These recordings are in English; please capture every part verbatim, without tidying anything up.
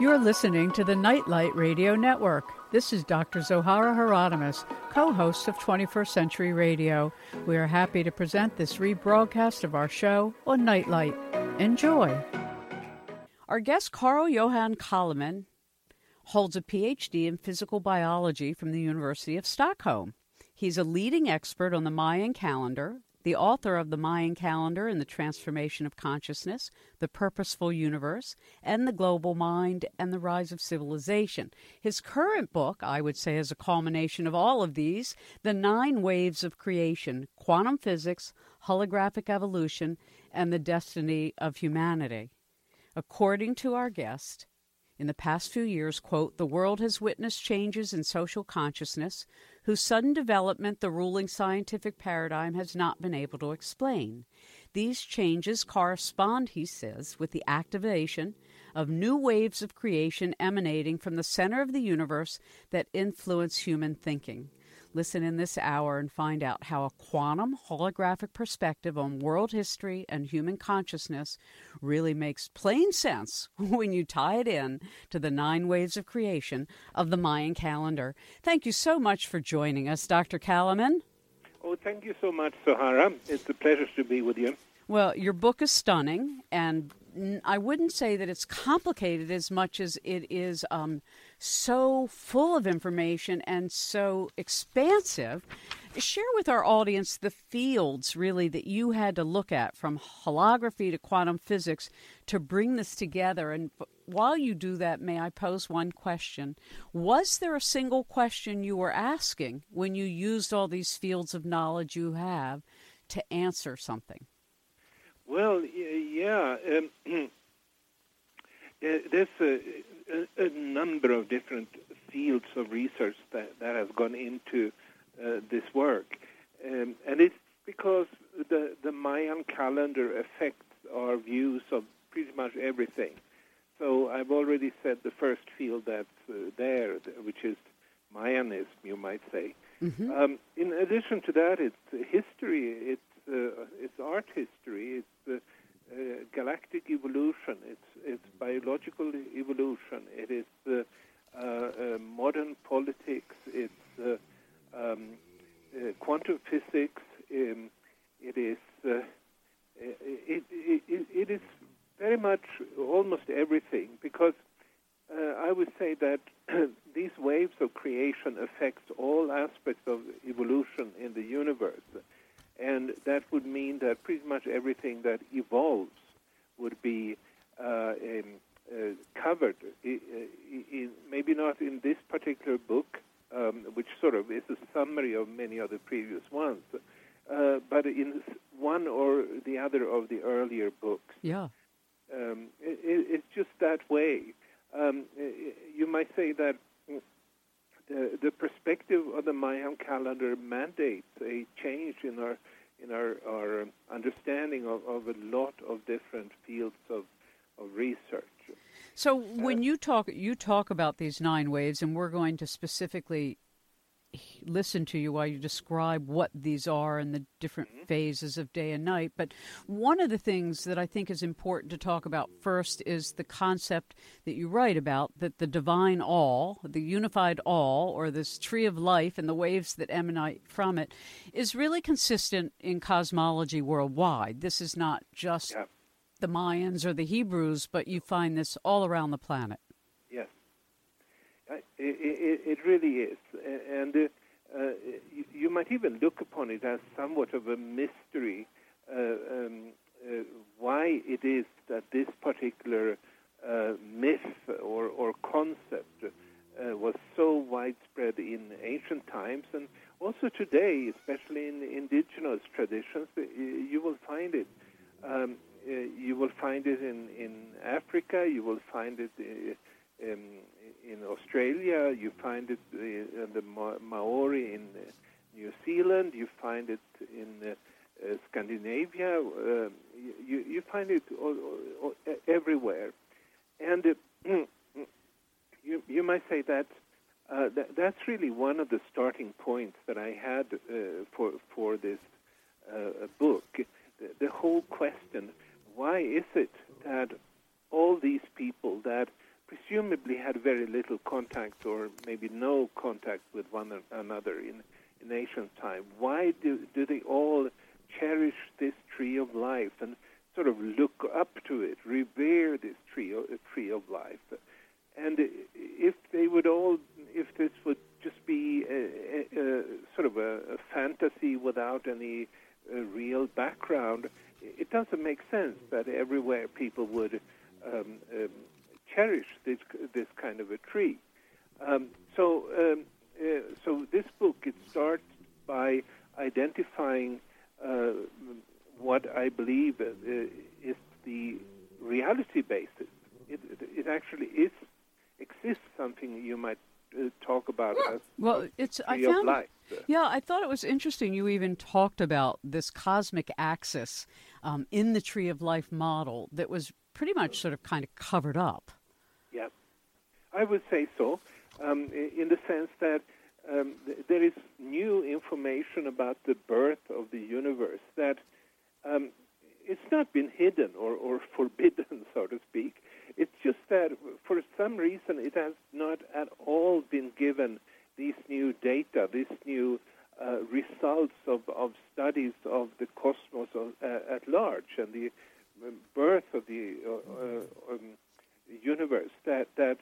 You're listening to the Nightlight Radio Network. This is Doctor Zohara Hieronimus, co-host of twenty-first century radio. We are happy to present this rebroadcast of our show on Nightlight. Enjoy. Our guest, Carl Johan Calleman, holds a P H D in physical biology from the University of Stockholm. He's a leading expert on the Mayan calendar, the author of The Mayan Calendar and the Transformation of Consciousness, The Purposeful Universe, and The Global Mind and the Rise of Civilization. His current book, I would say, is a culmination of all of these: The Nine Waves of Creation, Quantum Physics, Holographic Evolution, and the Destiny of Humanity. According to our guest, in the past few years, quote, the world has witnessed changes in social consciousness whose sudden development the ruling scientific paradigm has not been able to explain. These changes correspond, he says, with the activation of new waves of creation emanating from the center of the universe that influence human thinking. Listen in this hour and find out how a quantum holographic perspective on world history and human consciousness really makes plain sense when you tie it in to the nine waves of creation of the Mayan calendar. Thank you so much for joining us, Doctor Calleman. Oh, thank you so much, Zohara. It's a pleasure to be with you. Well, your book is stunning, and I wouldn't say that it's complicated as much as it is um, so full of information and so expansive. Share with our audience the fields, really, that you had to look at, from holography to quantum physics, to bring this together. And while you do that, may I pose one question? Was there a single question you were asking when you used all these fields of knowledge you have to answer something? Well, yeah, um, there's a, a number of different fields of research that, that has gone into uh, this work. Um, and it's because the, the Mayan calendar affects our views of pretty much everything. So I've already said the first field that's uh, there, which is Mayanism, you might say. Mm-hmm. Um, in addition to that, it's history, it's Uh, it's art history, it's uh, uh, galactic evolution, it's it's biological evolution, it is uh, uh, uh, modern politics, it's uh, um, uh, quantum physics, um, it is uh, it, it, it, it is very much almost everything, because uh, I would say that these waves of creation affects all aspects of evolution in the universe. And that would mean that pretty much everything that evolves would be uh, um, uh, covered. It, it, it, maybe not in this particular book, um, which sort of is a summary of many of the previous ones, uh, but in one or the other of the earlier books. Yeah, um, it, it, it's just that way. Um, it, you might say that The, the perspective of the Mayan calendar mandates a change in our in our, our understanding of, of a lot of different fields of, of research. So when uh, you talk you talk about these nine waves, and we're going to specifically listen to you while you describe what these are and the different mm-hmm. phases of day and night. But one of the things that I think is important to talk about first is the concept that you write about, that the divine all, the unified all, or this tree of life and the waves that emanate from it, is really consistent in cosmology worldwide. This is not just yeah. the Mayans or the Hebrews, but you find this all around the planet. It, it, it really is, and uh, uh, you, you might even look upon it as somewhat of a mystery uh, um, uh, why it is that this particular uh, myth or, or concept uh, was so widespread in ancient times, and also today, especially in indigenous traditions, you will find it. Um, you will find it in, in Africa. You will find it in In, in Australia, you find it in the Ma- Maori in New Zealand, you find it in uh, Scandinavia, uh, you, you find it all, all, everywhere. And uh, you, you might say that uh, th- that's really one of the starting points that I had uh, for, for this uh, book. The, the whole question, why is it that all these people that presume presumably had very little contact or maybe no contact with one another in, in ancient time. Why do, do they all cherish this tree of life and sort of look up to it, revere this tree, tree of life? And if they would all, if this would just be a, a, a sort of a, a fantasy without any uh, real background, it doesn't make sense that everywhere people would um, um, cherish this this kind of a tree. Um, so, um, uh, so this book, it starts by identifying uh, what I believe uh, is the reality basis. It, it actually is exists something you might uh, talk about. As well, it's I found. Life. Yeah, I thought it was interesting. You even talked about this cosmic axis um, in the Tree of Life model that was pretty much sort of kind of covered up. Yeah, I would say so, um, in the sense that um, there is new information about the birth of the universe that um, it's not been hidden or, or forbidden, so to speak. It's just that for some reason it has not at all been given these new data, these new uh, results of, of studies of the cosmos of, uh, at large and the birth of the uh, um, universe that, that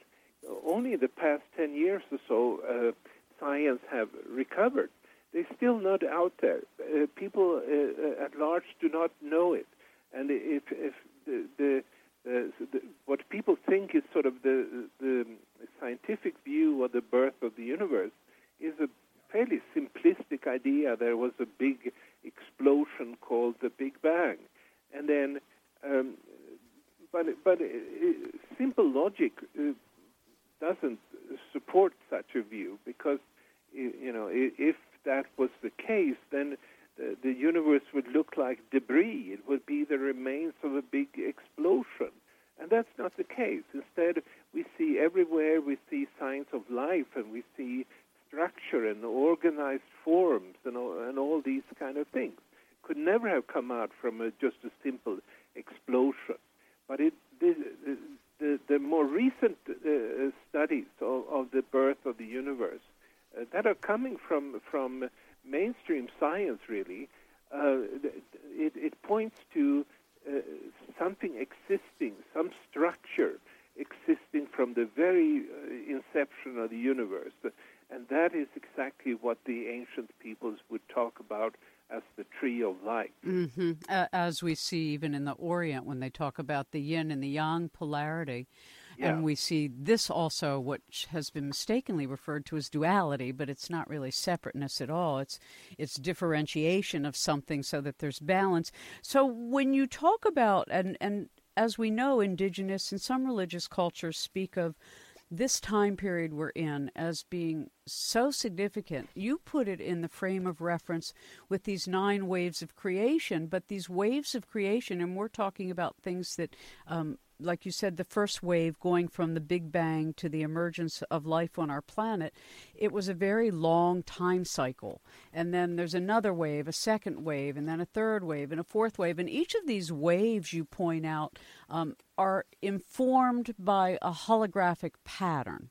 only the past ten years or so uh, science have recovered. They're still not out there. Uh, people uh, at large do not know it. And if, if the... the Uh, so the, what people think is sort of the, the scientific view of the birth of the universe is a fairly simplistic idea. There was a big explosion called the Big Bang. And then, um, but, but uh, simple logic uh, doesn't support such a view because, you know, if that was the case, then the universe would look like debris. It would be the remains of a big explosion. And that's not the case. Instead, we see everywhere, we see signs of life, and we see structure and organized forms and all, and all these kind of things. Could never have come out from a, just a simple explosion. But it, the, the, the more recent uh, studies of, of the birth of the universe uh, that are coming from... from mainstream science, really, uh, it, it points to uh, something existing, some structure existing from the very uh, inception of the universe. And that is exactly what the ancient peoples would talk about as the tree of life. Mm-hmm. Uh, as we see even in the Orient when they talk about the yin and the yang polarity. Yeah. And we see this also, which has been mistakenly referred to as duality, but it's not really separateness at all. It's it's differentiation of something so that there's balance. So when you talk about, and, and as we know, indigenous and some religious cultures speak of this time period we're in as being so significant, you put it in the frame of reference with these nine waves of creation, but these waves of creation, and we're talking about things that... Um, like you said, the first wave going from the Big Bang to the emergence of life on our planet, it was a very long time cycle. And then there's another wave, a second wave, and then a third wave, and a fourth wave. And each of these waves, you point out, um, are informed by a holographic pattern.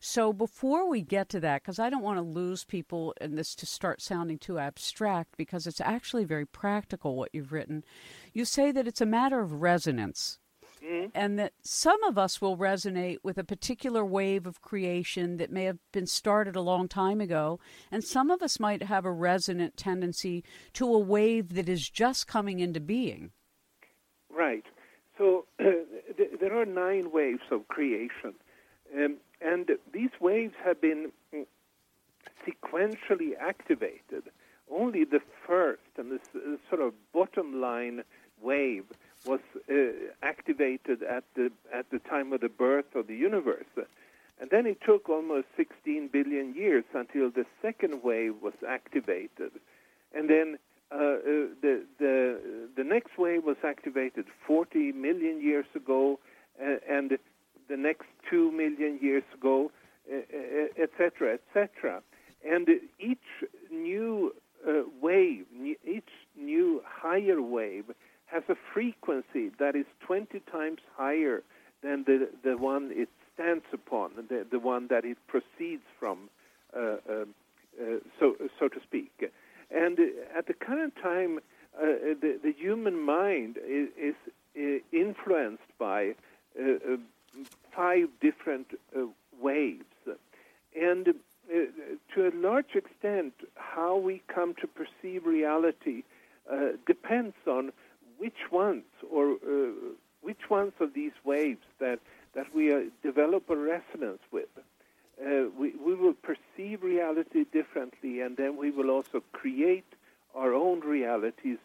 So before we get to that, because I don't want to lose people in this to start sounding too abstract, because it's actually very practical what you've written, you say that it's a matter of resonance. And that some of us will resonate with a particular wave of creation that may have been started a long time ago, and some of us might have a resonant tendency to a wave that is just coming into being. Right. So uh, th- there are nine waves of creation, um, and these waves have been sequentially activated. Only the first and the uh, sort of bottom line wave was uh, activated at the at the time of the birth of the universe. And then it took almost sixteen billion years until the second wave was activated. And then uh, uh, the, the, the next wave was activated forty million years ago, uh, and the next two million years ago, uh, et cetera, et cetera. And each new uh, wave, each new higher wave, has a frequency that is twenty times higher than the, the one it stands upon, the, the one that it proceeds from, uh, uh, uh, so so to speak. And at the current time, uh, the, the human mind is, is uh, influenced by uh, uh, five different uh, waves. And uh, to a large extent, how we come to perceive reality uh, depends on which ones or uh, which ones of these waves that, that we uh, develop a resonance with. Uh, we, we will perceive reality differently, and then we will also create our own realities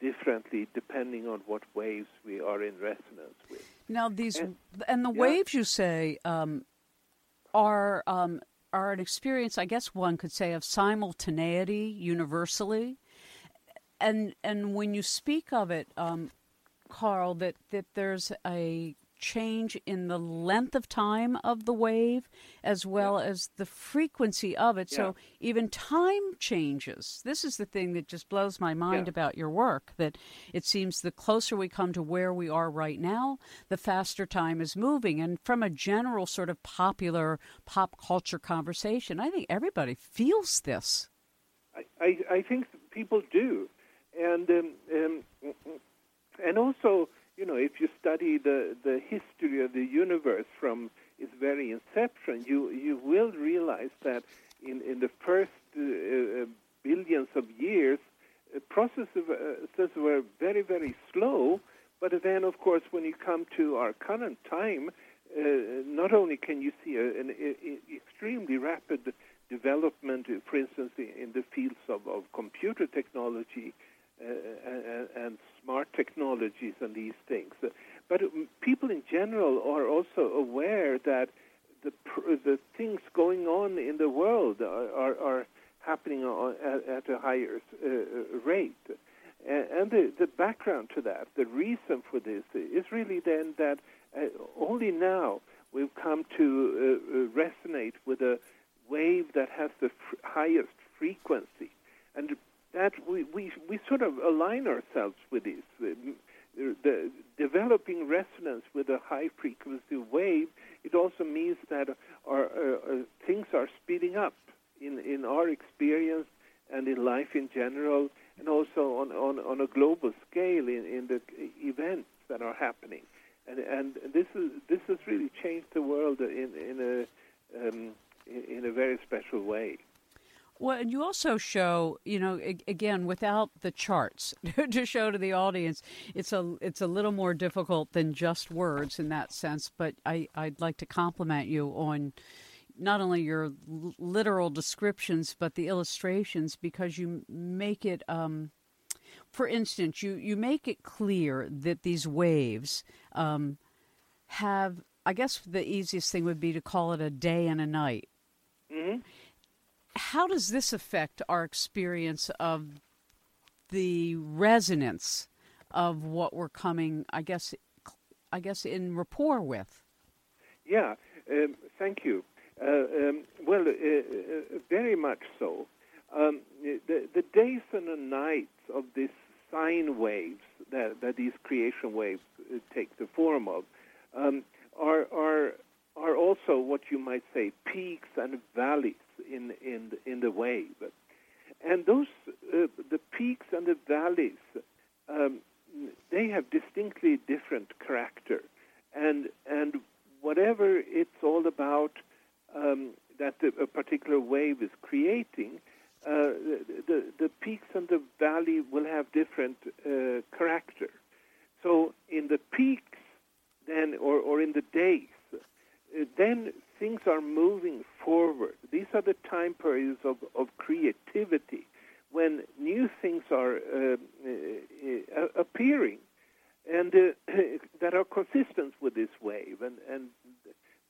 differently depending on what waves we are in resonance with. Now, these and, and the yeah. waves, you say, um, are um, are an experience, I guess one could say, of simultaneity universally. And and when you speak of it, um, Carl, that, that there's a change in the length of time of the wave as well yeah. as the frequency of it. Yeah. So even time changes. This is the thing that just blows my mind yeah. about your work, that it seems the closer we come to where we are right now, the faster time is moving. And from a general sort of popular pop culture conversation, I think everybody feels this. I, I, I think people do. And um, um, and also, you know, if you study the, the history of the universe from its very inception, you, you will realize that in, in the first uh, billions of years, processes were very, very slow. But then, of course, when you come to our current time, uh, not only can you see an extremely rapid development, for instance, in the fields of, of computer technology uh, and, and smart technologies and these things. But people in general are also aware that the the things going on in the world are, are, are happening on, at, at a higher uh, rate. And the, the background to that, the reason for this, is really then that uh, only now we've come to uh, resonate with a wave that has the f- highest frequency, and that we, we we sort of align ourselves with this. The, the developing resonance with a high frequency wave, it also means that our uh, things are speeding up in, in our experience and in life in general, and also on, on, on a global scale in, in the events that are happening. And and this is this has really changed the world in in a um, in a very special way. Well, and you also show, you know, again, without the charts to show to the audience, it's a it's a little more difficult than just words in that sense. But I, I'd like to compliment you on not only your literal descriptions, but the illustrations, because you make it, um, for instance, you, you make it clear that these waves um, have, I guess the easiest thing would be to call it a day and a night. Mm-hmm. How does this affect our experience of the resonance of what we're coming, I guess, I guess in rapport with? Yeah, um, thank you. Uh, um, well, uh, uh, very much so. Um, the, the days and the nights of these sine waves that, that these creation waves take the form of, um, Are, are are also what you might say peaks and valleys in in in the wave, and those uh, the peaks and the valleys um, they have distinctly different character, and and whatever it's all about um, that the, a particular wave is creating, uh, the the peaks and the valley will have different uh, character. So in the peaks, then, or, or in the days, then things are moving forward. These are the time periods of, of creativity, when new things are uh, uh, appearing and uh, that are consistent with this wave, and, and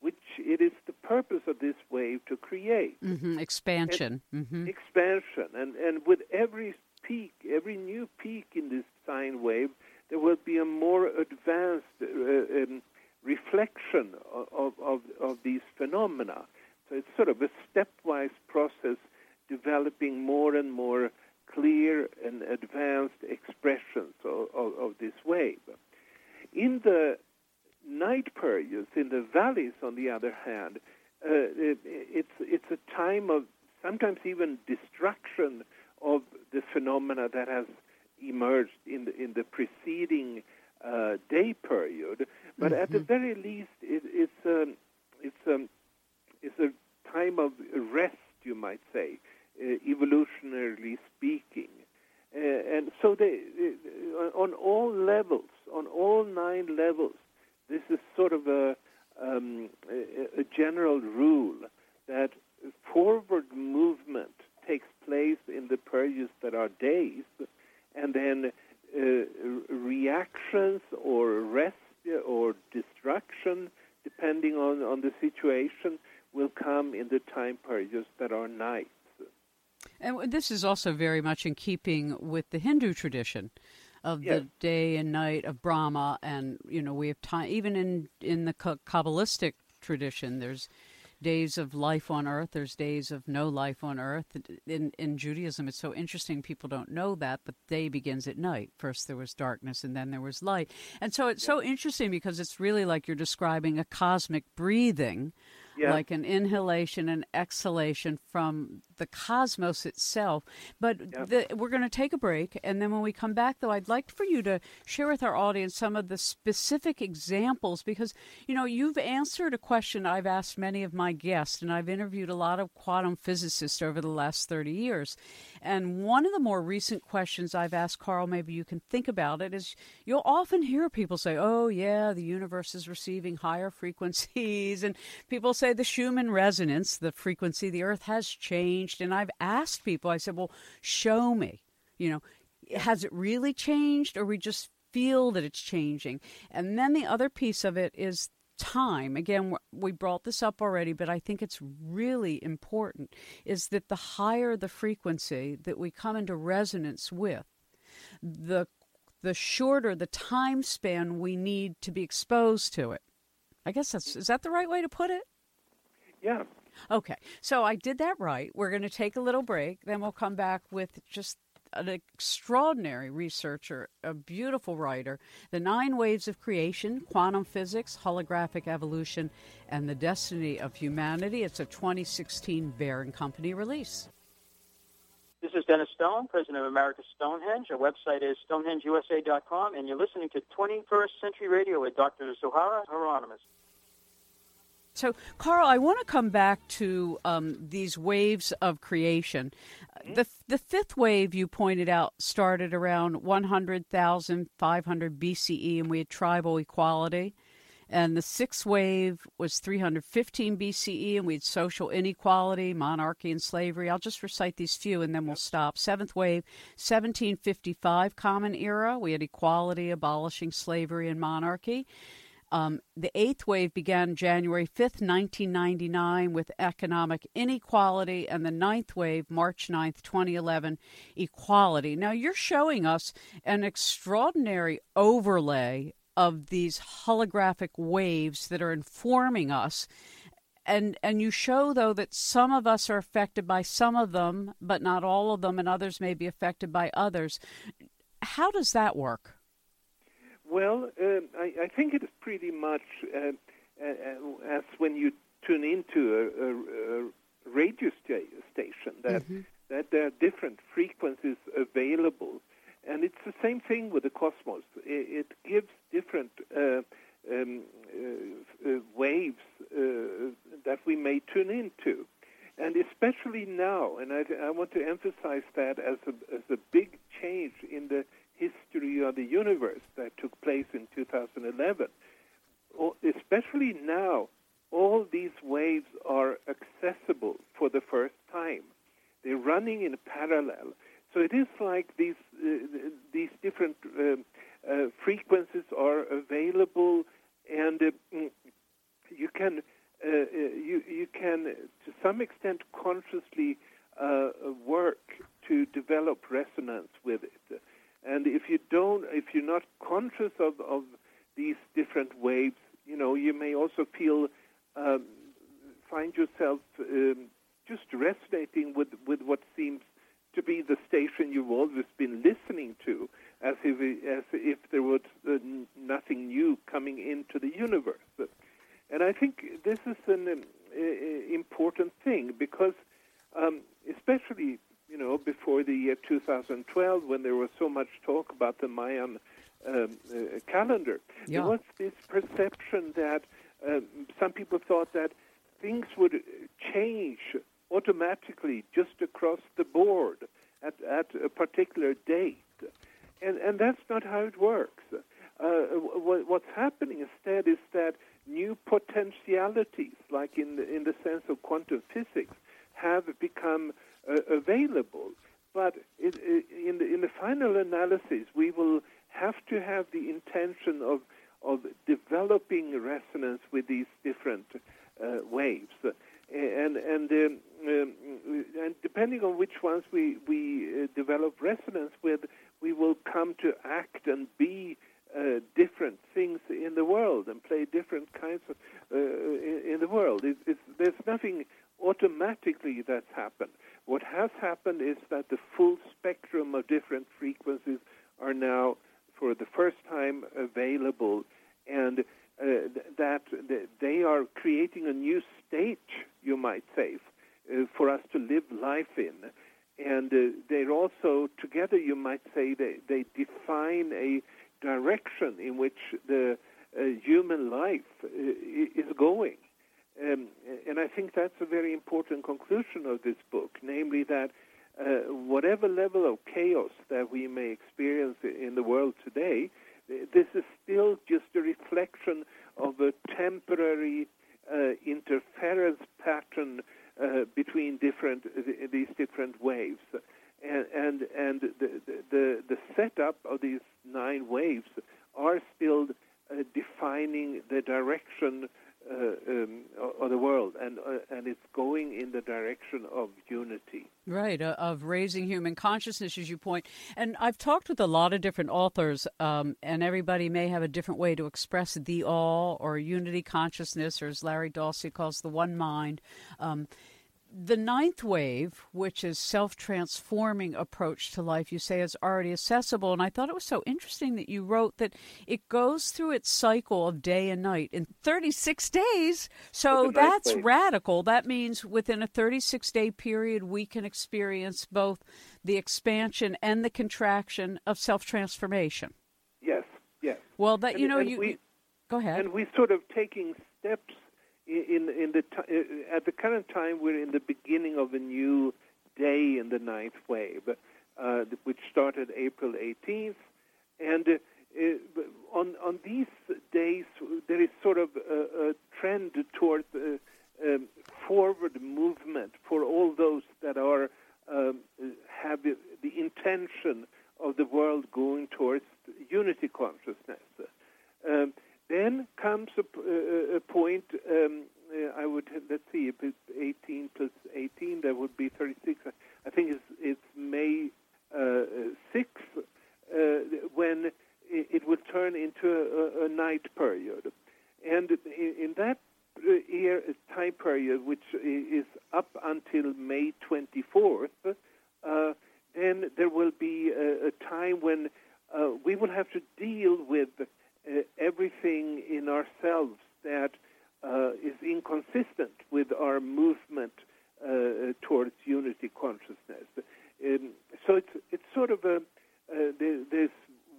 which it is the purpose of this wave to create. Mm-hmm. Expansion. And mm-hmm. Expansion. And, and with every peak, every new peak in this sine wave, there will be a more advanced uh, um, reflection of, of, of these phenomena. So it's sort of a stepwise process developing more and more clear and advanced expressions of, of, of this wave. In the Night periods in the valleys, on the other hand, uh, it, it's it's a time of sometimes even destruction of the phenomena that has emerged in the, in the preceding uh, day period. But mm-hmm. at the very least, it, it's a it's a it's a time of rest, you might say, uh, evolutionarily speaking. Uh, and so, they, uh, on all levels, on all nine levels, this is sort of a, um, a, a general rule that forward movement takes place in the periods that are days, and then uh, reactions or rest or destruction, depending on, on the situation, will come in the time periods that are nights. And this is also very much in keeping with the Hindu tradition of yes. the day and night of Brahma, and you know we have time even in in the Kabbalistic tradition. There's days of life on earth. There's days of no life on earth. In in Judaism, it's so interesting. People don't know that, but day begins at night. First there was darkness, and then there was light. And so it's yes. so interesting because it's really like you're describing a cosmic breathing. Yeah. Like an inhalation and exhalation from the cosmos itself. But yeah. the, we're going to take a break, and then when we come back, though, I'd like for you to share with our audience some of the specific examples, because, you know, you've answered a question I've asked many of my guests, and I've interviewed a lot of quantum physicists over the last thirty years. And one of the more recent questions I've asked, Carl, maybe you can think about it, is you'll often hear people say, oh, yeah, the universe is receiving higher frequencies, and people say, the Schumann resonance, the frequency of the earth has changed. And I've asked people, I said, well, show me, you know, has it really changed, or we just feel that it's changing? And then the other piece of it is time. Again, we brought this up already, but I think it's really important, is that the higher the frequency that we come into resonance with, the the shorter the time span we need to be exposed to it. I guess that's, is that the right way to put it? Yeah. Okay. So I did that right. We're going to take a little break. Then we'll come back with just an extraordinary researcher, a beautiful writer, The Nine Waves of Creation, Quantum Physics, Holographic Evolution, and the Destiny of Humanity. It's a twenty sixteen Bear and Company release. This is Dennis Stone, president of America's Stonehenge. Our website is Stonehenge U S A dot com, and you're listening to twenty-first century radio with Doctor Zohara Hieronimus. So, Carl, I want to come back to um, these waves of creation. The the fifth wave you pointed out started around one hundred thousand five hundred B C E, and we had tribal equality. And the sixth wave was three hundred fifteen B C E, and we had social inequality, monarchy, and slavery. I'll just recite these few, and then we'll stop. Seventh wave, seventeen fifty-five, Common Era. We had equality, abolishing slavery and monarchy. Um, the eighth wave began January fifth, nineteen ninety-nine, with economic inequality, and the ninth wave, March ninth, twenty eleven, equality. Now, you're showing us an extraordinary overlay of these holographic waves that are informing us. And and you show, though, that some of us are affected by some of them, but not all of them, and others may be affected by others. How does that work? Well, uh, I, I think it is pretty much uh, uh, as when you tune into a, a, a radio st- station, that, mm-hmm. that there are different frequencies available. And it's the same thing with the cosmos. It, it gives different uh, um, uh, uh, waves uh, that we may tune into. And especially now, and I, I want to emphasize that as a, as a big change in the history of the universe that took place in two thousand eleven. Especially now, all these waves are accessible for the first time. They're running in parallel. So it is like these uh, these different uh, uh, frequencies are available, and uh, you can uh, you you can to some extent consciously uh, work to develop resonance with it. And if you don't, if you're not conscious of, of these different waves, you know, you may also feel, um, find yourself um, just resonating with, with what seems to be the station you've always been listening to, as if, as if there was uh, nothing new coming into the universe. And I think this is an um, important thing because, um, especially, you know, before the year two thousand twelve, when there was so much talk about the Mayan um, uh, calendar, yeah. there was this perception that uh, some people thought that things would change automatically just across the board at, at a particular date. And, and that's not how it works. Uh, what, what's happening instead is that new potentialities, like in the, in the sense of quantum physics, have become uh, available. But it, it, in, the, in the final analysis, we will have to have the intention of of developing resonance with these different uh, waves, and and um, um, and depending on which ones we we uh, develop resonance with, we will come to act and be Uh, different things in the world and play different kinds of uh, in, in the world. It, it's, there's nothing automatically that's happened. What has happened is that the full spectrum of different frequencies are now, for the first time, available, and uh, that they are creating a new stage, you might say, uh, for us to live life in. And uh, they're also, together, you might say, they, they define a direction in which the uh, human life uh, is going. Um, and I think that's a very important conclusion of this book, namely that uh, whatever level of chaos that we may experience in the world today, this is still just a reflection of a temporary uh, interference pattern uh, between different these different waves. And and, and the, the the setup of these nine waves are still uh, defining the direction uh, um, of the world, and uh, and it's going in the direction of unity. Right, uh, of raising human consciousness, as you point. And I've talked with a lot of different authors, um, and everybody may have a different way to express the all or unity consciousness, or as Larry Dossey calls, the one mind. Um The ninth wave, which is self-transforming approach to life, you say is already accessible. And I thought it was so interesting that you wrote that it goes through its cycle of day and night in thirty-six days. So that's radical. That means within a thirty-six day period, we can experience both the expansion and the contraction of self-transformation. Yes, yes. Well, that, you know, you go ahead. And we're sort of taking steps. In in the t- at the current time, we're in the beginning of a new day in the ninth wave, uh, which started April eighteenth, and uh, on on these days there is sort of a, a trend toward uh, um, forward movement for all those that are um, have the, the intention of the world going towards unity consciousness. Um, Then comes a, uh, a point, um, uh, I would, let's see, if it's eighteen plus eighteen, that would be thirty-six. I think it's, it's May sixth, uh, when it, it will turn into a, a night period. And in, in that year, time period, which is up until May twenty-fourth, uh, then there will be a, a time when uh, we will have to deal with Uh, everything in ourselves that uh, is inconsistent with our movement uh, towards unity consciousness. Um, so it's it's sort of a uh, there, there's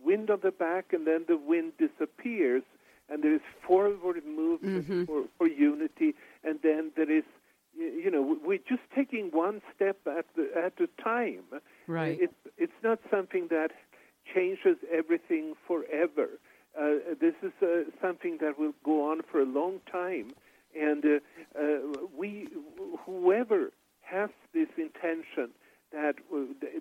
wind on the back, and then the wind disappears, and there is forward movement mm-hmm. for, for unity, and then there is, you know, we're just taking one step at the, at a time. Right. It's it's not something that changes everything forever. Uh, this is uh, something that will go on for a long time, and uh, uh, we, whoever has this intention that uh,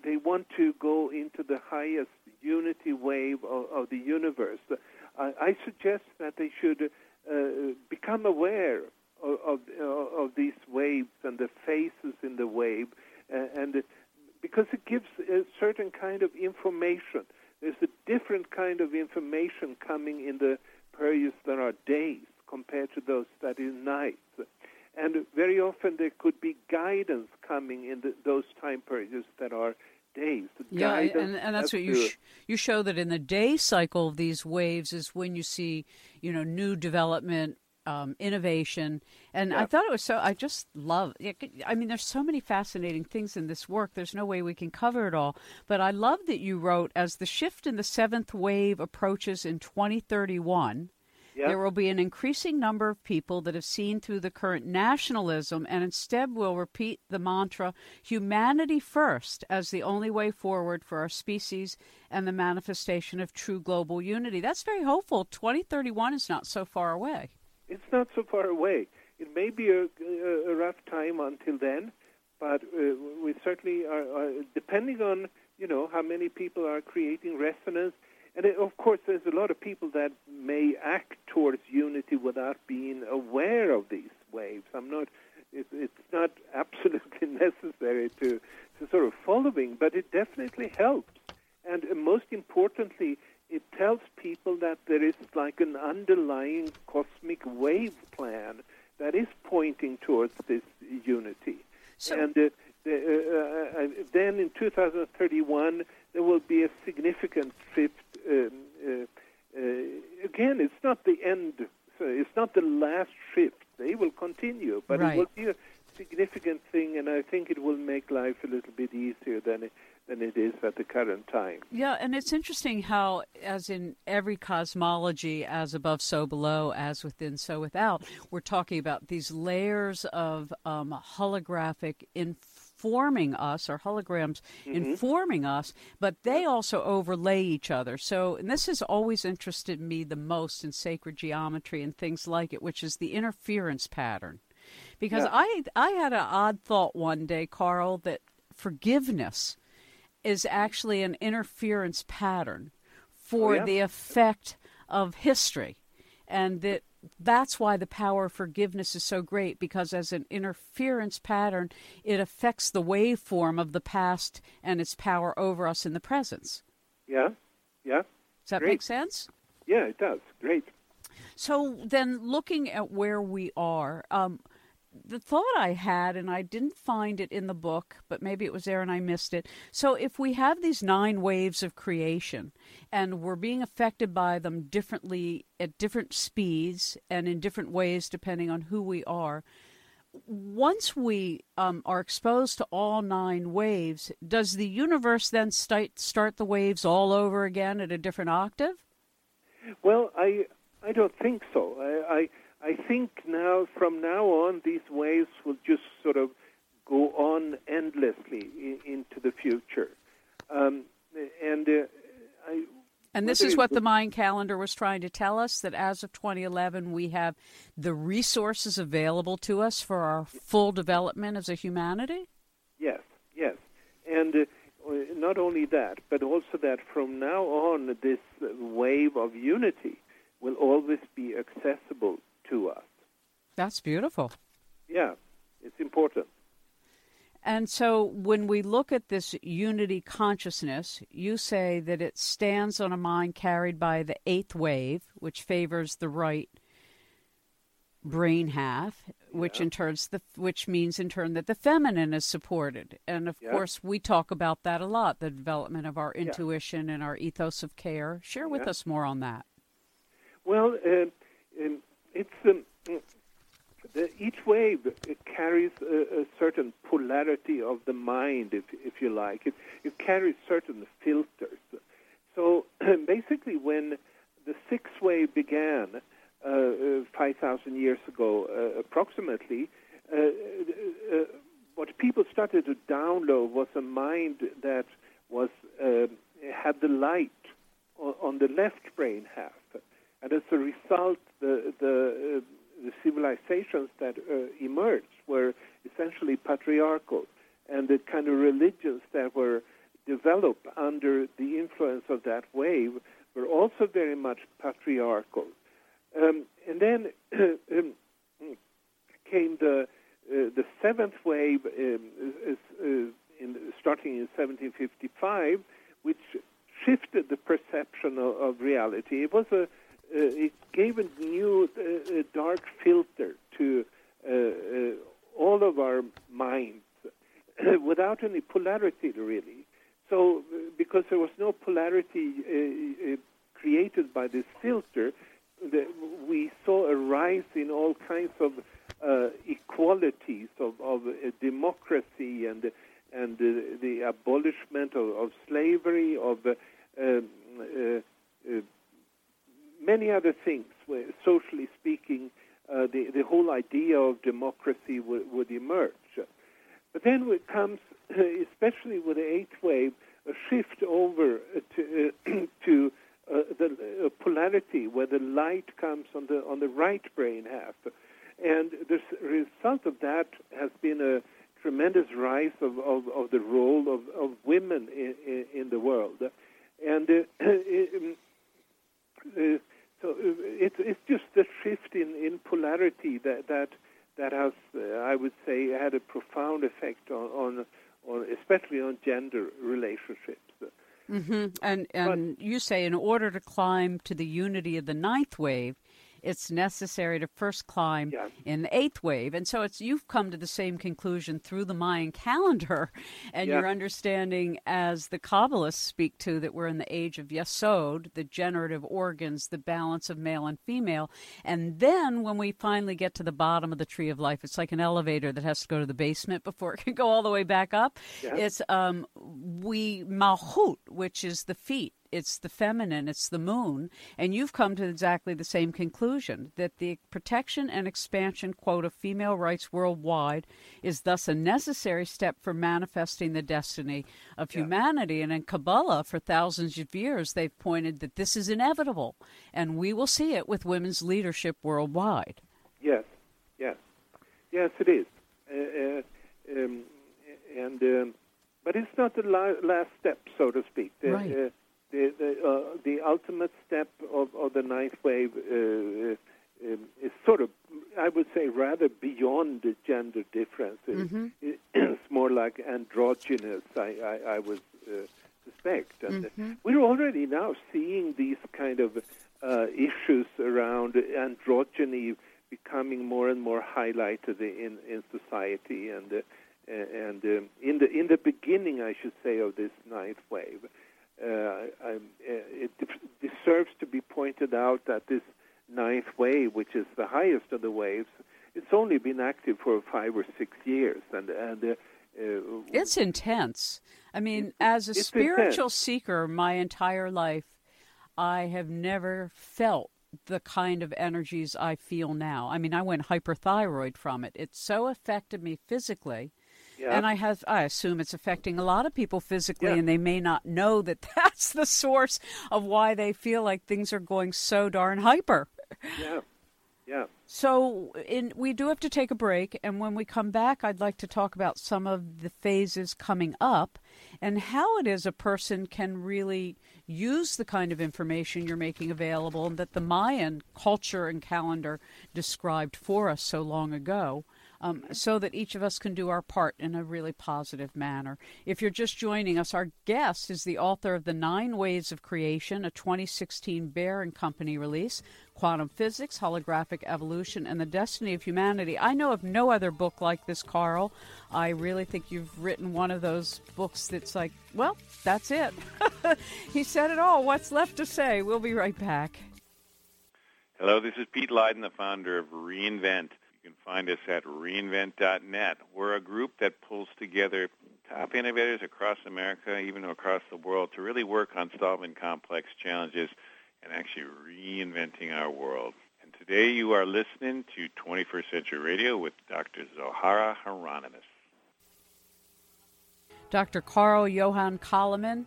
they want to go into the highest unity wave of, of the universe, uh, I suggest that they should uh, become aware of, of, of these waves and the phases in the wave, uh, and because it gives a certain kind of information. There's a different kind of information coming in the periods that are days compared to those that is nights. And very often there could be guidance coming in the, those time periods that are days. Yeah, and, and that's what you sh- you show that in the day cycle of these waves is when you see, you know, new development, um, innovation. And yeah. I thought it was so, I just love, I mean, there's so many fascinating things in this work. There's no way we can cover it all. But I love that you wrote, as the shift in the seventh wave approaches in twenty thirty-one, yep. there will be an increasing number of people that have seen through the current nationalism and instead will repeat the mantra, humanity first, as the only way forward for our species and the manifestation of true global unity. That's very hopeful. twenty thirty-one is not so far away. It's not so far away. It may be a, a rough time until then, but uh, we certainly are, are, depending on, you know, how many people are creating resonance. And of course, there's a lot of people that may act towards unity without being aware of these waves. I'm not; it, it's not absolutely necessary to, to sort of following, but it definitely helps. And most importantly, it tells people that there is like an underlying cosmic wave plan that is pointing towards this unity. So- and uh, the, uh, uh, then in two thousand thirty-one, there will be a significant shift. Um, uh, uh, again, it's not the end, so it's not the last shift. They will continue, but right. it will be a significant thing, and I think it will make life a little bit easier than it, than it is at the current time. Yeah, and it's interesting how, as in every cosmology, as above, so below, as within, so without, we're talking about these layers of um, holographic information informing us, or holograms mm-hmm. informing us, but they also overlay each other. So, and this has always interested me the most in sacred geometry and things like it, which is the interference pattern. Because yeah. I, I had an odd thought one day, Carl, that forgiveness is actually an interference pattern for oh, yeah. the effect of history, and that that's why the power of forgiveness is so great, because as an interference pattern, it affects the waveform of the past and its power over us in the presence. Yeah, yeah. Does that great. Make sense? Yeah, it does. Great. So then looking at where we are, um, the thought I had, and I didn't find it in the book, but maybe it was there and I missed it. So if we have these nine waves of creation and we're being affected by them differently at different speeds and in different ways depending on who we are, once we um, are exposed to all nine waves, does the universe then start, start the waves all over again at a different octave? Well, I I don't think so. I... I... I think now, from now on, these waves will just sort of go on endlessly in, into the future. Um, and uh, I, and this is what the Mayan Calendar was trying to tell us, that as of twenty eleven, we have the resources available to us for our full development as a humanity? Yes, yes. And uh, not only that, but also that from now on, this wave of unity will always be accessible to us. That's beautiful. Yeah, it's important. And so when we look at this unity consciousness, you say that it stands on a mind carried by the eighth wave, which favors the right brain half, which yeah. in turns the which means in turn that the feminine is supported. And of yeah. course we talk about that a lot, the development of our intuition yeah. and our ethos of care. Share with yeah. us more on that. Well, uh, um, It's um, the, each wave it carries a, a certain polarity of the mind, if if you like. It, it carries certain filters. So basically, when the sixth wave began uh, five thousand years ago, uh, approximately, uh, uh, what people started to download was a mind that was uh, had the light on, on the left brain half. And as a result, the the, uh, the civilizations that uh, emerged were essentially patriarchal, and the kind of religions that were developed under the influence of that wave were also very much patriarchal. Um, and then came the uh, the seventh wave, um, is, uh, in, starting in seventeen fifty-five, which shifted the perception of, of reality. It was a Uh, it gave a new uh, dark filter to uh, uh, without any polarity, really. So because there was no polarity uh, uh, created by this filter, the, we saw a rise in all kinds of uh, equalities of, of uh, democracy and and uh, the abolishment of, of slavery, of uh, uh, uh, many other things, where, socially speaking, uh, the, the whole idea of democracy w- would emerge. But then it comes, especially with the Eighth Wave, a shift over to, uh, to uh, the uh, polarity, where the light comes on the on the right brain half, and the result of that has been a tremendous rise of, of, of the role of, of women in, in, in the world, and uh, it, uh, so it, it's just the shift in, in polarity that that. That has, uh, I would say, had a profound effect on, on, on especially on gender relationships. Mm-hmm. And and but, you say in order to climb to the unity of the ninth wave, it's necessary to first climb yeah. in the eighth wave. And so it's you've come to the same conclusion through the Mayan calendar and yeah. your understanding, as the Kabbalists speak to, that we're in the age of Yesod, the generative organs, the balance of male and female. And then when we finally get to the bottom of the tree of life, it's like an elevator that has to go to the basement before it can go all the way back up. Yeah. It's um, we Malchut, which is the feet. It's the feminine, it's the moon, and you've come to exactly the same conclusion, that the protection and expansion, quote, of female rights worldwide is thus a necessary step for manifesting the destiny of yeah. humanity. And in Kabbalah, for thousands of years, they've pointed that this is inevitable, and we will see it with women's leadership worldwide. Yes, yes. Yes, it is. Uh, uh, um, and um, but it's not the la- last step, so to speak. The, right. Uh, The the, uh, the ultimate step of, of the ninth wave uh, um, is sort of, I would say, rather beyond the gender differences. Mm-hmm. It, it's more like androgynous, I, I, I would uh, suspect. And mm-hmm. we're already now seeing these kind of uh, issues around androgyny becoming more and more highlighted in, in society. And uh, and um, in the in the beginning, I should say, of this ninth wave. Uh, I, uh, it de- deserves to be pointed out that this ninth wave, which is the highest of the waves, it's only been active for five or six years, and and uh, uh, it's intense. I mean, as a spiritual intense. seeker, my entire life, I have never felt the kind of energies I feel now. I mean, I went hyperthyroid from it. It so affected me physically. Yeah. And I have, I assume it's affecting a lot of people physically, yeah. and they may not know that that's the source of why they feel like things are going so darn hyper. Yeah, yeah. So in, we do have to take a break, and when we come back, I'd like to talk about some of the phases coming up and how it is a person can really use the kind of information you're making available and that the Mayan culture and calendar described for us so long ago. Um, so that each of us can do our part in a really positive manner. If you're just joining us, our guest is the author of The Nine Waves of Creation, a twenty sixteen Bear and Company release, Quantum Physics, Holographic Evolution, and the Destiny of Humanity. I know of no other book like this, Carl. I really think you've written one of those books that's like, well, that's it. He said it all. What's left to say? We'll be right back. Hello, this is Pete Leiden, the founder of Reinvent. You can find us at reinvent dot net. We're a group that pulls together top innovators across America, even across the world, to really work on solving complex challenges and actually reinventing our world. And today you are listening to twenty-first Century Radio with Doctor Zohara Hieronimus. Doctor Carl Johan Calleman,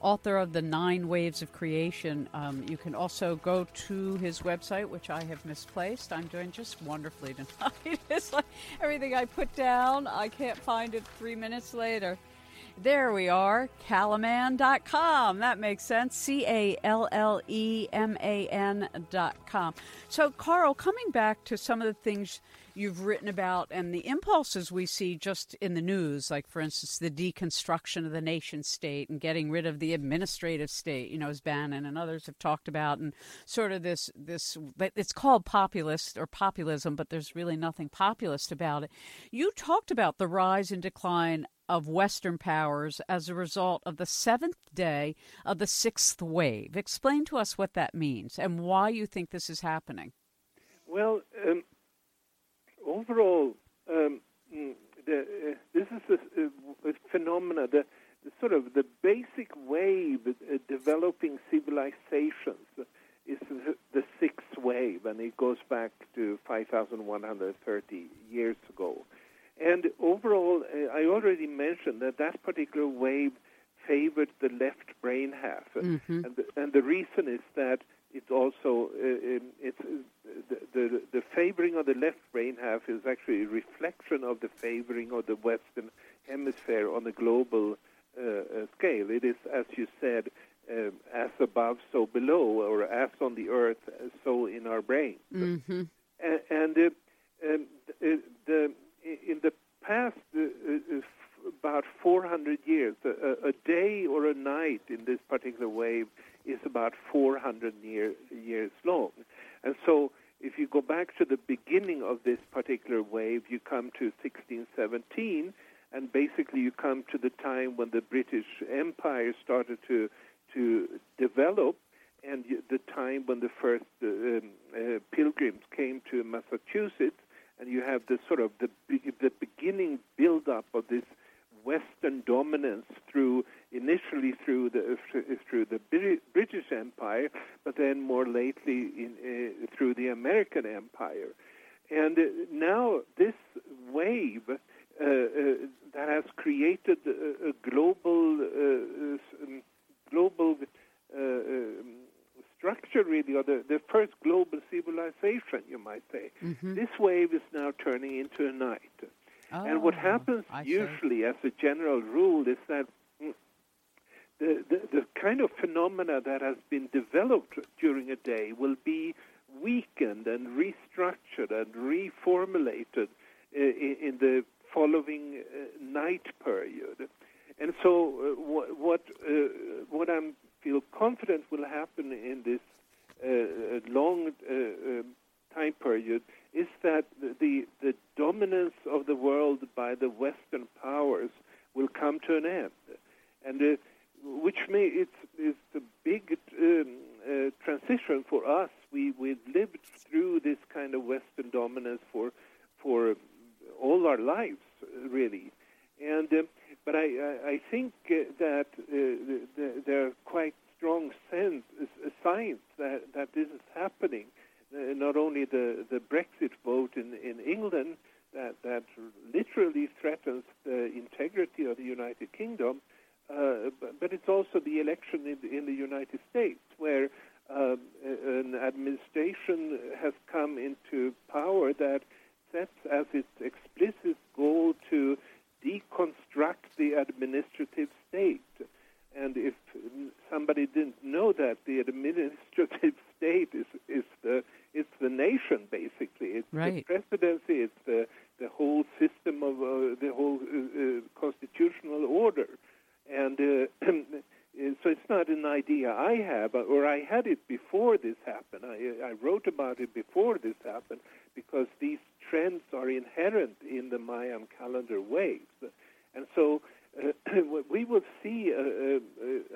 author of The Nine Waves of Creation. Um, you can also go to his website, which I have misplaced. I'm doing just wonderfully tonight. It's like everything I put down, I can't find it three minutes later. There we are, Calleman dot com. That makes sense, C A L L E M A N dot com. So, Carl, coming back to some of the things you've written about and the impulses we see just in the news, like, for instance, the deconstruction of the nation state and getting rid of the administrative state, you know, as Bannon and others have talked about, and sort of this, this it's called populist or populism, but there's really nothing populist about it. You talked about the rise and decline of Western powers as a result of the seventh day of the sixth wave. Explain to us what that means and why you think this is happening. Well, um, overall, um, the, uh, this is a, a phenomena, the, the sort of the basic wave uh, developing civilizations is the sixth wave, and it goes back to five thousand one hundred thirty years ago. And overall, uh, I already mentioned that that particular wave favored the left brain half, mm-hmm. and, the, and the reason is that it's also uh, it's uh, the, the the favoring of the left brain half is actually a reflection of the favoring of the Western Hemisphere on a global uh, scale. It is, as you said, um, as above, so below, or as on the earth, so in our brains. Mm-hmm. And, and uh, um, the, the in the past uh, uh, about four hundred years, a, a day or a night in this particular wave is about four hundred year, years long. And so if you go back to the beginning of this particular wave, you come to sixteen seventeen, and basically you come to the time when the British Empire started to to develop, and the time when the first uh, uh, pilgrims came to Massachusetts, and you have the sort of the the beginning build-up of this Western dominance through initially through the through the British Empire, but then more lately in, uh, through the American Empire, and now this wave uh, uh, that has created a, a global uh, global uh, structure, really, or the, the first global civilization, you might say. Mm-hmm. This wave is now turning into a night. Oh, and what happens I usually, see. as a general rule, is that mm, the, the the kind of phenomena that has been developed during a day will be weakened and restructured and reformulated uh, in, in the following uh, night period. And so, uh, what what, uh, what I'm feel confident will happen in this uh, long uh, uh, time period is that the the dominance of the world by the Western powers will come to an end, and uh, which may it's it's a big um, uh, transition for us. We we lived through this kind of Western dominance for for all our lives, really, and. Uh, But I, I think that uh, there are quite strong sense, signs that, that this is happening. Uh, not only the, the Brexit vote in, in England that, that literally threatens the integrity of the United Kingdom, uh, but, but it's also the election in, in the United States where uh, an administration has come into power that sets as its explicit goal to deconstruct the administrative state. And if somebody didn't know that, the administrative state is, is the it's the nation, basically. It's right. The presidency, it's the, the whole system of uh, the whole uh, constitutional order. And uh, so it's not an idea I have, or I had it before this happened. I, I wrote about it before this happened, because these trends are inherent in the Mayan calendar waves, and so uh, we will see. Uh, uh,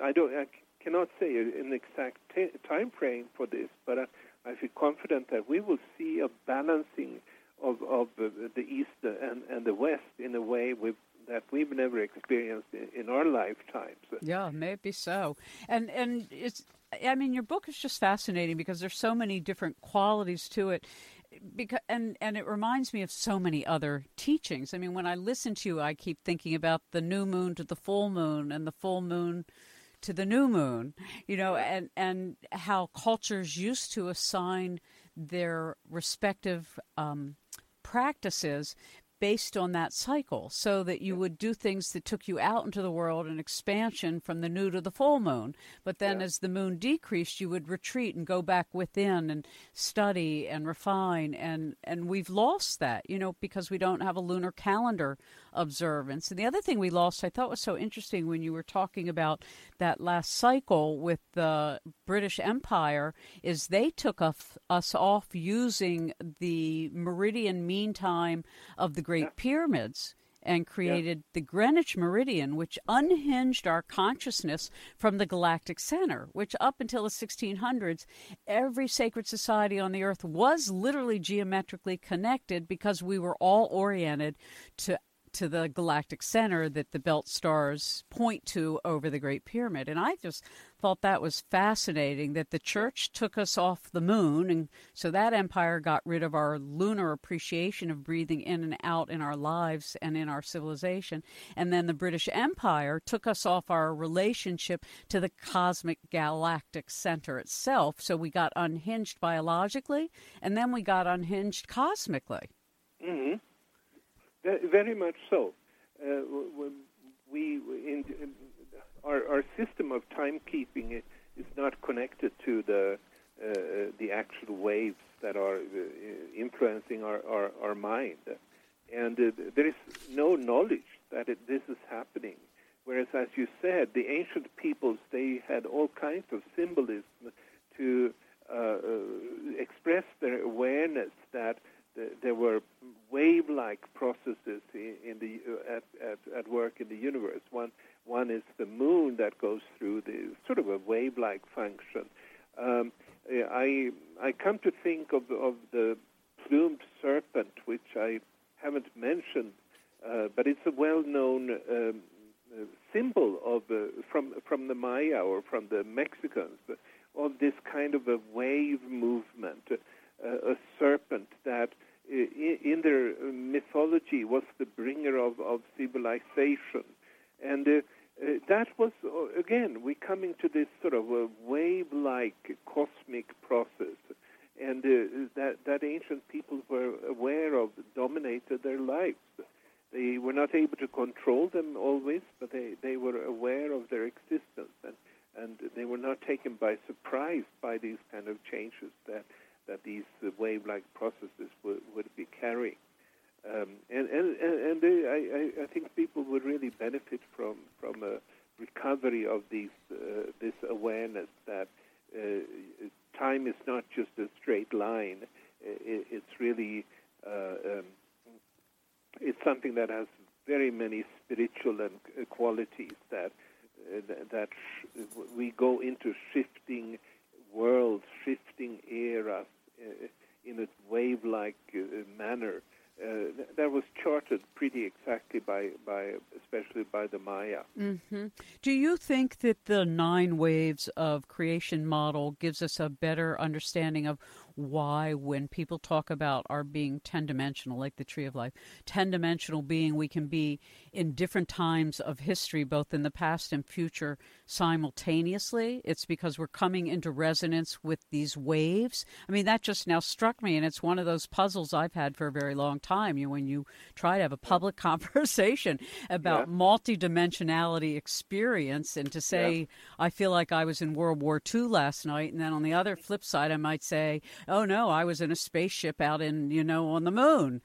I don't, I cannot say an exact t- time frame for this, but I, I feel confident that we will see a balancing of, of uh, the East and, and the West in a way with. That we've never experienced in our lifetimes. Yeah, maybe so. And and it's, I mean, your book is just fascinating because there's so many different qualities to it. Because and, and it reminds me of so many other teachings. I mean, when I listen to you, I keep thinking about the new moon to the full moon and the full moon to the new moon, you know, and, and how cultures used to assign their respective um, practices based on that cycle, so that you yeah. would do things that took you out into the world and expansion from the new to the full moon. But then yeah. as the moon decreased, you would retreat and go back within and study and refine. And, and we've lost that, you know, because we don't have a lunar calendar observance. And the other thing we lost, I thought was so interesting when you were talking about that last cycle with the British Empire, is they took off, us off using the meridian mean time of the Great Pyramids and created yeah. the Greenwich Meridian, which unhinged our consciousness from the galactic center, which up until the sixteen hundreds, every sacred society on the earth was literally geometrically connected because we were all oriented to to the galactic center that the belt stars point to over the Great Pyramid. And I just thought that was fascinating that the church took us off the moon. And so that empire got rid of our lunar appreciation of breathing in and out in our lives and in our civilization. And then the British Empire took us off our relationship to the cosmic galactic center itself. So we got unhinged biologically, and then we got unhinged cosmically. Mm-hmm. Very much so. Uh, we, in, in our, our system of timekeeping is not connected to the uh, the actual waves that are influencing our, our, our mind, and uh, there is no knowledge that it, this is happening. Whereas, as you said, the ancient peoples, they had all kinds of symbolism to uh, express their awareness that there were wave-like processes in the at, at, at work in the universe. One one is the moon that goes through the sort of a wave-like function. Um, I I come to think of of the plumed serpent, which I haven't mentioned, uh, but it's a well-known um, symbol of uh, from from the Maya or from the Mexicans of this kind of a wave movement. A serpent that in their mythology was the bringer of, of civilization. And uh, that was, again, we're coming to this sort of a wave-like cosmic process. And uh, that, that ancient people were aware of, dominated their lives. They were not able to control them always, but they, they were aware of their existence. And, and they were not taken by surprise by these kind of changes that that these uh, wave-like processes would, would be carrying. Um, and and, and they, I, I think people would really benefit from, from a recovery of these, uh, this awareness that uh, time is not just a straight line. It, it's really uh, um, it's something that has very many spiritual and qualities that, uh, that sh- we go into shifting worlds, shifting eras uh, in a wave-like uh, manner uh, that was charted pretty exactly by, by especially by the Maya. Mm-hmm. Do you think that the Nine Waves of Creation model gives us a better understanding of why, when people talk about our being ten-dimensional, like the Tree of Life, ten-dimensional being, we can be in different times of history, both in the past and future, simultaneously? It's because we're coming into resonance with these waves. I mean, that just now struck me, and it's one of those puzzles I've had for a very long time. You, when you try to have a public conversation about yeah. multidimensionality experience, and to say, yeah. I feel like I was in World War Two last night, and then on the other flip side, I might say, oh, no, I was in a spaceship out in, you know, on the moon.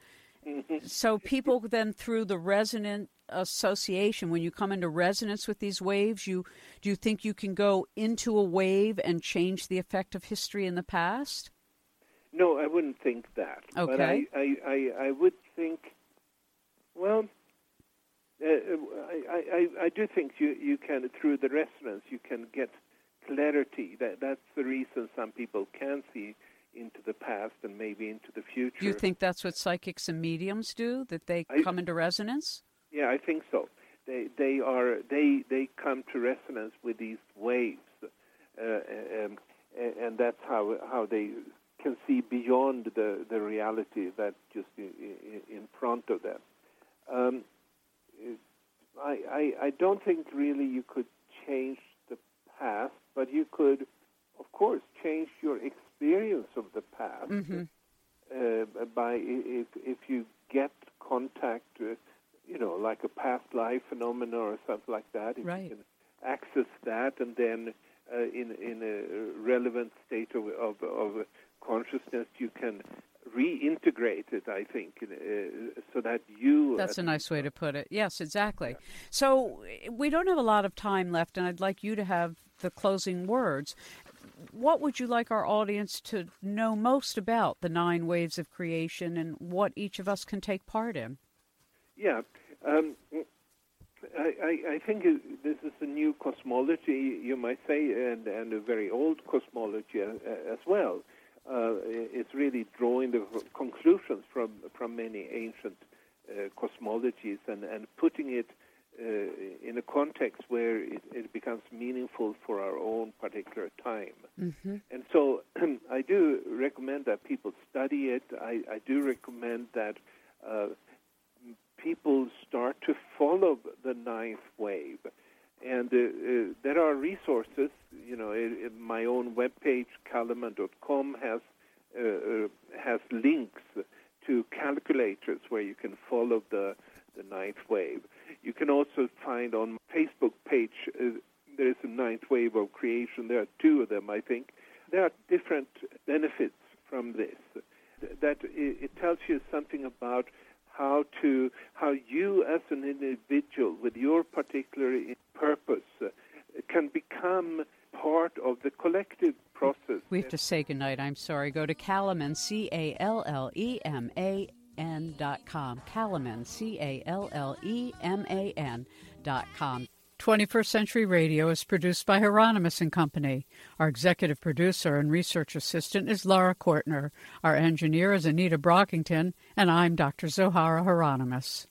So people then, through the resonant association, when you come into resonance with these waves, you do you think you can go into a wave and change the effect of history in the past? No, I wouldn't think that. Okay. But I, I, I, I would think, well, uh, I, I, I do think you, you can, through the resonance, you can get clarity. That, that's the reason some people can see into the past and maybe into the future. You think that's what psychics and mediums do, that they I, come into resonance? Yeah, I think so. They they are they they come to resonance with these waves, uh, and, and that's how how they can see beyond the, the reality that's just in, in front of them. Um, I, I I don't think really you could change the past, but you could, of course, change your experience. Experience of the past mm-hmm. uh, by if if you get contact, uh, you know, like a past life phenomena or something like that. If right. you can access that, and then uh, in in a relevant state of of, of consciousness, you can reintegrate it, I think, uh, so that you... That's a nice way to put it. Yes, exactly. Yeah. So we don't have a lot of time left, and I'd like you to have the closing words. What would you like our audience to know most about the Nine Waves of Creation and what each of us can take part in? Yeah, Um, I, I, I think this is a new cosmology, you might say, and, and a very old cosmology as well. Uh, it's really drawing the conclusions from, from many ancient uh, cosmologies and, and putting it uh, in a context where it, it becomes meaningful for our own particular time. Mm-hmm. And so I do recommend that people study it. I, I do recommend that uh, people start to follow the ninth wave. And uh, uh, there are resources, you know, in, in my own webpage, Calleman dot com, has uh, uh, has links to calculators where you can follow the, the ninth wave. You can also find on my Facebook page, uh, there is a ninth wave of creation. There are two of them, I think. There are different benefits from this. That it, it tells you something about how to, how you as an individual with your particular purpose uh, can become part of the collective process. We have to say goodnight. I'm sorry. Go to Calleman, C A L L E M A N dot com. Calleman, C A L L E M A N dot com. twenty-first Century Radio is produced by Hieronimus and Company. Our executive producer and research assistant is Lara Kortner. Our engineer is Anita Brockington, and I'm Doctor Zohara Hieronimus.